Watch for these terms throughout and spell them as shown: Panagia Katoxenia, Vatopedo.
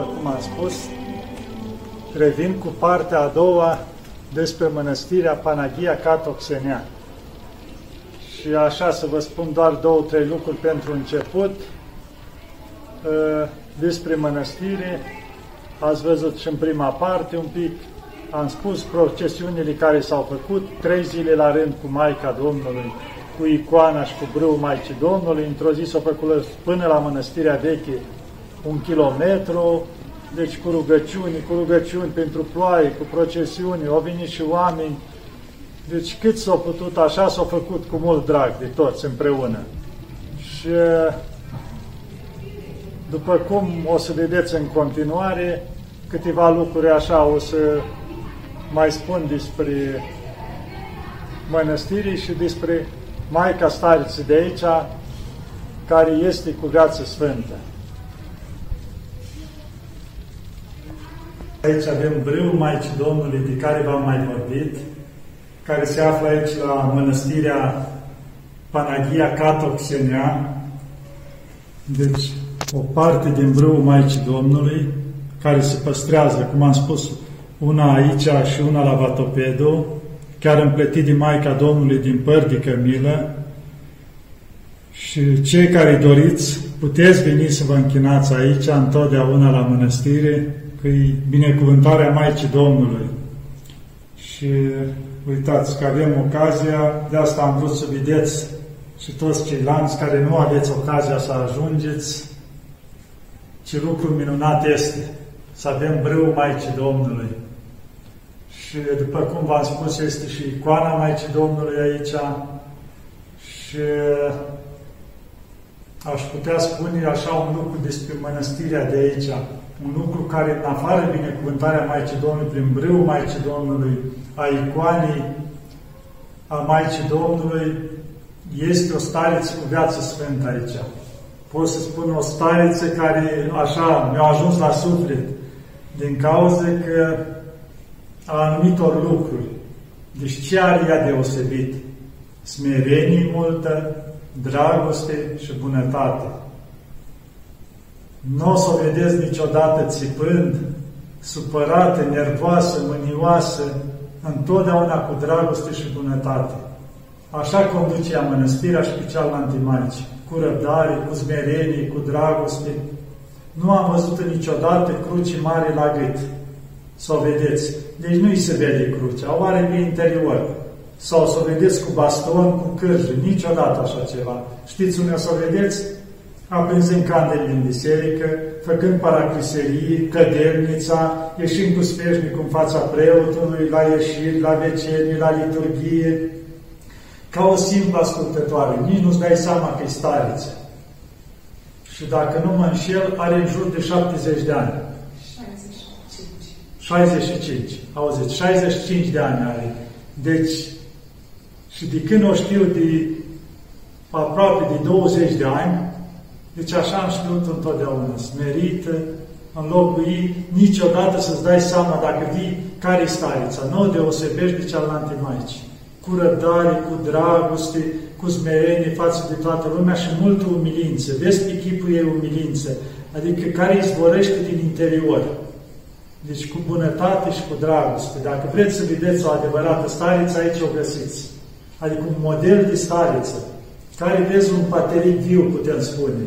după cum am spus, revin cu partea a doua despre mănăstirea Panagia Katoxenia. Și așa să vă spun doar 2-3 lucruri pentru început. Despre mănăstire ați văzut și în prima parte un pic, am spus procesiunile care s-au făcut, 3 zile la rând cu Maica Domnului, cu icoana și cu brâul Maicii Domnului. Într-o zi s-o făcut până la mănăstirea veche 1 kilometru, deci cu rugăciuni pentru ploaie, cu procesiuni, au venit și oameni. Deci cât s-a putut, așa s-a făcut cu mult drag de toți împreună. Și după cum o să vedeți în continuare, câteva lucruri așa o să mai spun despre mănăstiri și despre Maica Stariță de aici, care este cu viață sfântă. Aici avem brâul Maicii Domnului, de care v-am mai vorbit, care se află aici la mănăstirea Panagia Katoxenia. Deci, o parte din brâul Maicii Domnului, care se păstrează, cum am spus, una aici și una la Vatopedo, chiar împletit din Maica Domnului din păr de cămilă. Și cei care doriți, puteți veni să vă închinați aici, întotdeauna la mănăstire, că e binecuvântarea Maicii Domnului. Și uitați că avem ocazia, de asta am vrut să vedeți și toți ceilalți care nu aveți ocazia să ajungeți, ce lucru minunat este să avem brâul Maicii Domnului. Și după cum v-am spus, este și icoana Maicii Domnului aici. Și aș putea spune așa un lucru despre mănăstirea de aici, un lucru care, în afară binecuvântarea Maicii Domnului, prin brâul Maicii Domnului, a icoanei a Maicii Domnului, este o stareță cu viață sfântă aici. Pot să spun o stareță care, așa, mi-a ajuns la suflet, din cauza că a anumitor lucruri. Deci ce are ea deosebit? Smerenie multă, dragoste și bunătate. Nu o să o vedeți niciodată țipând, supărată, nervoasă, mânioasă, întotdeauna cu dragoste și bunătate. Așa conduce ea mănăstirea și pe cealaltă Maici, cu răbdare, cu smerenie, cu dragoste. Nu am văzut niciodată cruci mari la gât, să o vedeți. Deci nu-i se vede crucea, o are pe interior. Sau să o vedeți cu baston, cu cârjă, niciodată așa ceva. Știți unde să o vedeți? Aprinzând candele în biserică, făcând paracriserii, cădelnița, ieșind cu sfeșnicul în fața preotului, la ieșiri, la vecelii, la liturghie, ca o simplă ascultătoare. Nici nu-ți dai seama că-i stareță. Și dacă nu mă înșel, are în jur de 70 de ani. 65. Auziți, 65 de ani are. Deci, și de când o știu de aproape de 20 de ani, deci așa am știut întotdeauna, smerită, în locul ei, niciodată să-ți dai seama dacă vii care-i stareța, nu o deosebești de cealaltă Maici. Cu răbdare, cu dragoste, cu smerenie față de toată lumea și multă umilință. Vezi pe chipul ei umilință, adică care izvorăște din interior. Deci cu bunătate și cu dragoste. Dacă vreți să vedeți o adevărată stareță, aici o găsiți. Adică un model de stareță, care vezi un pateric viu, putem spune.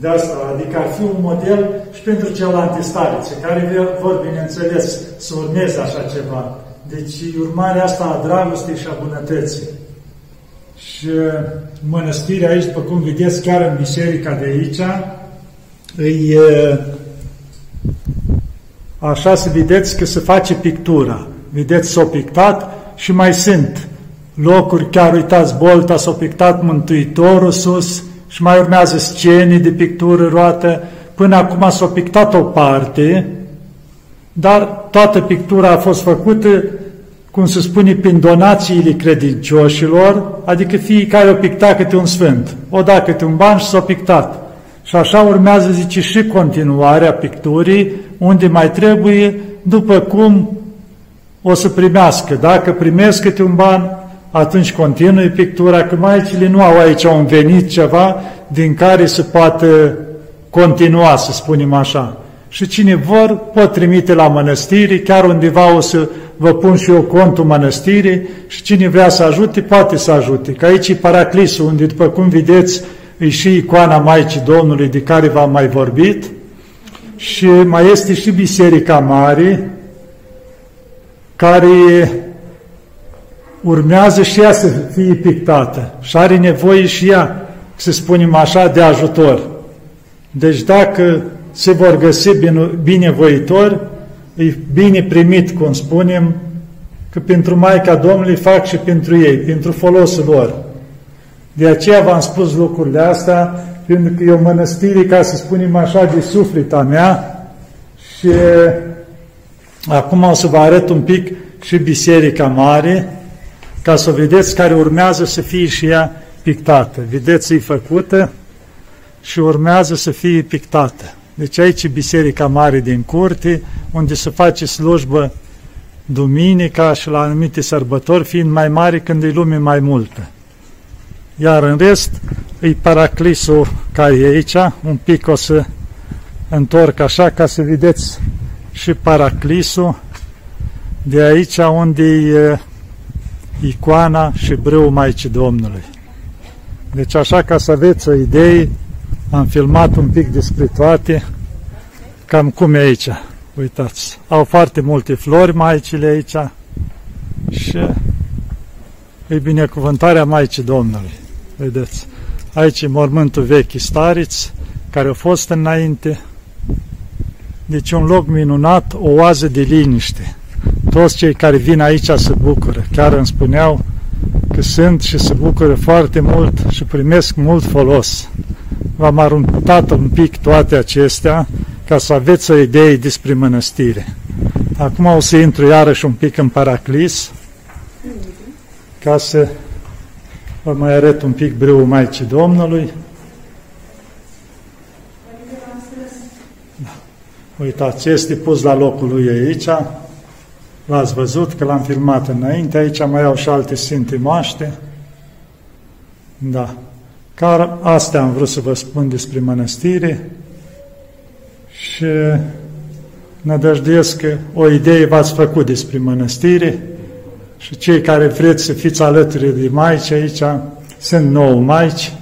De asta, adică ar fi un model și pentru celelalte starețe, care vor, bineînțeles, să urmeze așa ceva. Deci urmarea asta a dragostei și a bunătății. Și mănăstirea aici, după cum vedeți, chiar în biserica de aici, îi... Așa să vedeți că se face pictura. Vedeți, s-o pictat și mai sunt locuri, chiar uitați, bolta s-o pictat Mântuitorul sus și mai urmează scene de pictură, roată. Până acum s-o pictat o parte, dar toată pictura a fost făcută, cum se spune, prin donațiile credincioșilor, adică fiecare o picta câte un sfânt, o da câte un ban și s-o pictat. Și așa urmează, zice, și continuarea picturii, unde mai trebuie, după cum o să primească. Dacă primesc câte un ban, atunci continui pictura, că maicile nu au aici un venit ceva din care se poate continua, să spunem așa. și cine vor pot trimite la mănăstiri, chiar undeva o să vă pun și eu contul mănăstirii și cine vrea să ajute, poate să ajute. Că aici e Paraclisul, unde, după cum vedeți, e și icoana Maicii Domnului de care v-am mai vorbit și mai este și Biserica Mare, care urmează și ea să fie pictată și are nevoie și ea, să spunem așa, de ajutor. Deci dacă se vor găsi binevoitori, e bine primit, cum spunem, că pentru Maica Domnului fac și pentru ei, pentru folosul lor. De aceea v-am spus lucrurile astea, pentru că e o mănăstire, ca să spunem așa, de suflet a mea și acum o să vă arăt un pic și Biserica Mare, ca să vedeți, care urmează să fie și ea pictată. Vedeți, e făcută și urmează să fie pictată. Deci aici e Biserica Mare din curte, unde se face slujbă duminica și la anumite sărbători, fiind mai mare când e lume mai multă. Iar în rest, e Paraclisul care e aici, un pic o să întorc așa ca să vedeți și Paraclisul de aici unde e icoana și brâul Maicii Domnului. Deci așa ca să aveți o idee, am filmat un pic despre toate, cam cum e aici. Uitați, au foarte multe flori maicile aici și e binecuvântarea Maicii Domnului. Vedeți, aici e mormântul vechi Stariț, care a fost înainte. Deci un loc minunat, o oază de liniște. Toți cei care vin aici se bucură, chiar îmi spuneau că sunt și se bucură foarte mult și primesc mult folos. V-am aruncat un pic toate acestea ca să aveți o idee despre mănăstire. Acum o să intru iarăși un pic în Paraclis ca să vă mai arăt un pic brâul Maicii Domnului. Uitați, este pus la locul lui aici. L-ați văzut că l-am filmat înainte. Aici mai au și alte sfinte moaște. Da. Car astea am vrut să vă spun despre mănăstire și nădăjduiesc că o idee v-ați făcut despre mănăstire și cei care vreți să fiți alături de maici aici, sunt 9 maici,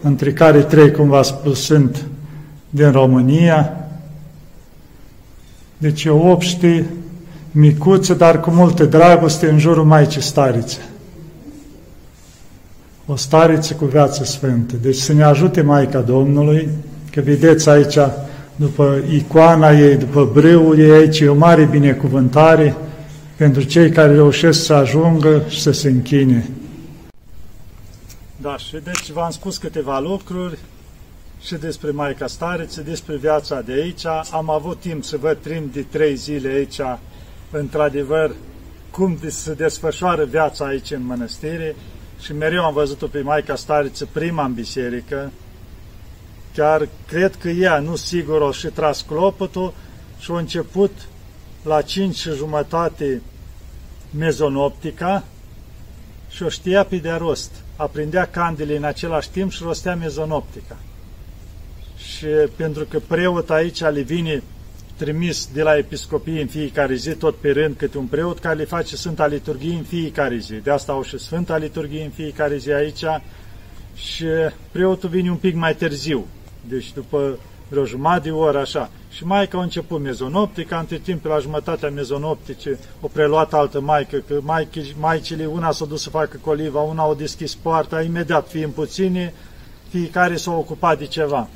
între care 3, cum v-am spus, sunt din România. Deci e o obște micuță, dar cu multă dragoste în jurul Maicii Starițe. O stariță cu viață sfântă. Deci să ne ajute Maica Domnului, că vedeți aici, după icoana ei, după brâul ei, aici e o mare binecuvântare pentru cei care reușesc să ajungă și să se închine. Da, și deci v-am spus câteva lucruri și despre Maica Stariță, despre viața de aici. Am avut timp să vă trim de 3 zile aici, într-adevăr, cum se desfășoară viața aici în mănăstire. Și mereu am văzut-o pe Maica Stariță prima în biserică, chiar cred că ea, nu sigur, o și tras clopotul și a început la 5:30 mezonoptica și o știa pe de rost. Aprindea candele în același timp și rostea mezonoptica. Și pentru că preot aici le vine trimis de la episcopie în fiecare zi, tot pe rând, câte un preot care le face Sfânta Liturghie în fiecare zi. De asta au și Sfânta Liturghie în fiecare zi aici și preotul vine un pic mai târziu, deci după vreo jumătate de oră, așa. Și maica a început mezonoptica, între timp, la jumătatea mezonoptice, o preluat altă maică, că maicile, una s-a dus să facă coliva, una a deschis poarta, imediat, fiind puține, fiecare s-a ocupat de ceva.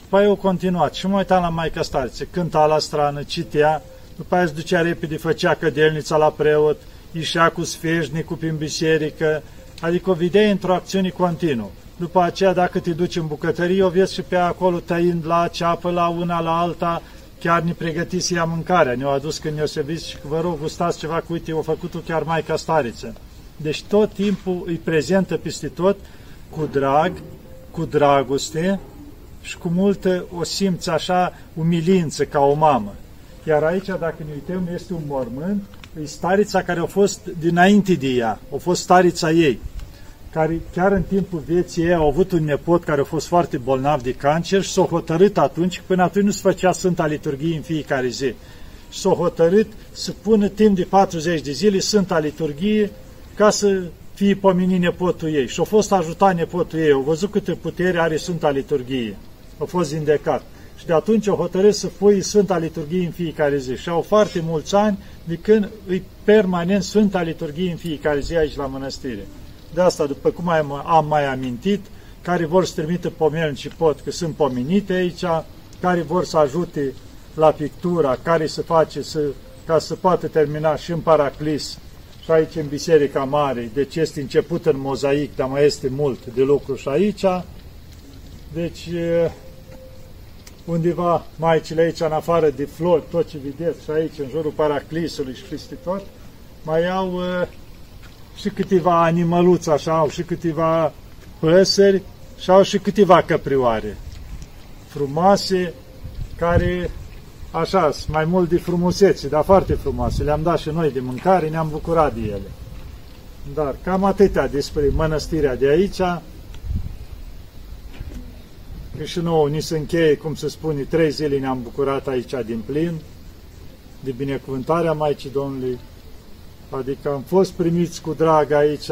După aia o continuat și mă uitam la Maica Stariță, cânta la strană, citea, după aia se ducea repede, făcea cădelnița la preot, ieșea cu sfeșnicul prin biserică, adică o vedeai într-o acțiune continuă. După aceea, dacă te duci în bucătărie, o vezi și pe acolo tăind la ceapă, la una, la alta, chiar ne pregătise ea mâncarea, ne-au adus când ne-au servit și vă rog, gustați ceva, cu uite, o făcut-o chiar Maica Stariță. Deci tot timpul îi prezentă peste tot cu drag, cu dragoste, și cu multă o simți așa umilință ca o mamă. Iar aici, dacă ne uităm, este un mormânt, e starița care a fost dinainte de ea, a fost starița ei. care chiar în timpul vieții ei au avut un nepot care a fost foarte bolnav de cancer și s-a hotărât atunci, că până atunci nu se făcea Sfânta Liturghie în fiecare zi. S-a hotărât să pună timp de 40 de zile Sfânta Liturghie ca să fie pomenit nepotul ei. Și a fost ajutat nepotul ei, au văzut câtă putere are Sfânta Liturghie. A fost vindecat. Și de atunci au hotărât să pui Sfânta Liturghie în fiecare zi. Și au foarte mulți ani de când îi permanent Sfânta Liturghie în fiecare zi aici la mănăstire. De asta, după cum am mai amintit, care vor să trimită pomeni și pot, că sunt pomenite aici, care vor să ajute la pictura, care se face ca să poată termina și în Paraclis, și aici în Biserica Mare, deci este început în mozaic, dar mai este mult de lucru și aici. Deci, undeva maicile aici, în afară de flori, tot ce vedeți și aici, în jurul Paraclisului și peste tot, mai au și câteva animăluți, așa, au și câteva păsări și au și câteva căprioare frumoase, care, așa, sunt mai mult de frumusețe, dar foarte frumoase. Le-am dat și noi de mâncare, ne-am bucurat de ele. Dar cam atâtea despre mănăstirea de aici. Că și nouă ni se încheie, cum se spune, 3 zile ne-am bucurat aici din plin, de binecuvântarea Maicii Domnului. Adică am fost primiți cu drag aici,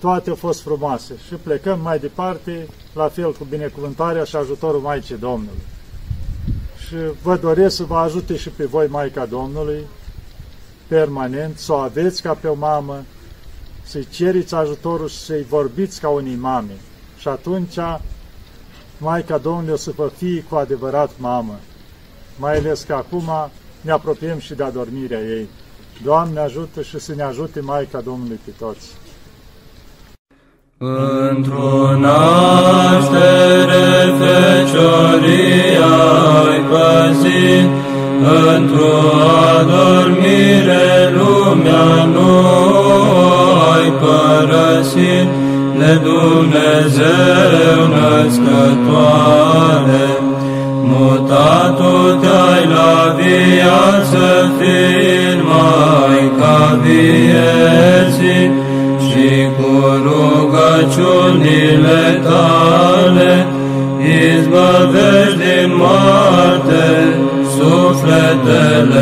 toate au fost frumoase. Și plecăm mai departe, la fel cu binecuvântarea și ajutorul Maicii Domnului. Și vă doresc să vă ajute și pe voi Maica Domnului, permanent, să o aveți ca pe o mamă, să-i ceriți ajutorul și să-i vorbiți ca unei mame. Și atunci Maica Domnului o să vă fie cu adevărat mamă, mai ales că acum ne apropiem și de adormirea ei. Doamne ajută și să ne ajute Maica Domnului pe toți. Într-o naștere Fecioria ai păzit, într-o adormire lumea nu ai părăsit, de Dumnezeu născătoare, mutat-o te-ai la viață fiind Maica vieții, și cu rugăciunile tale izbăvești din moarte sufletele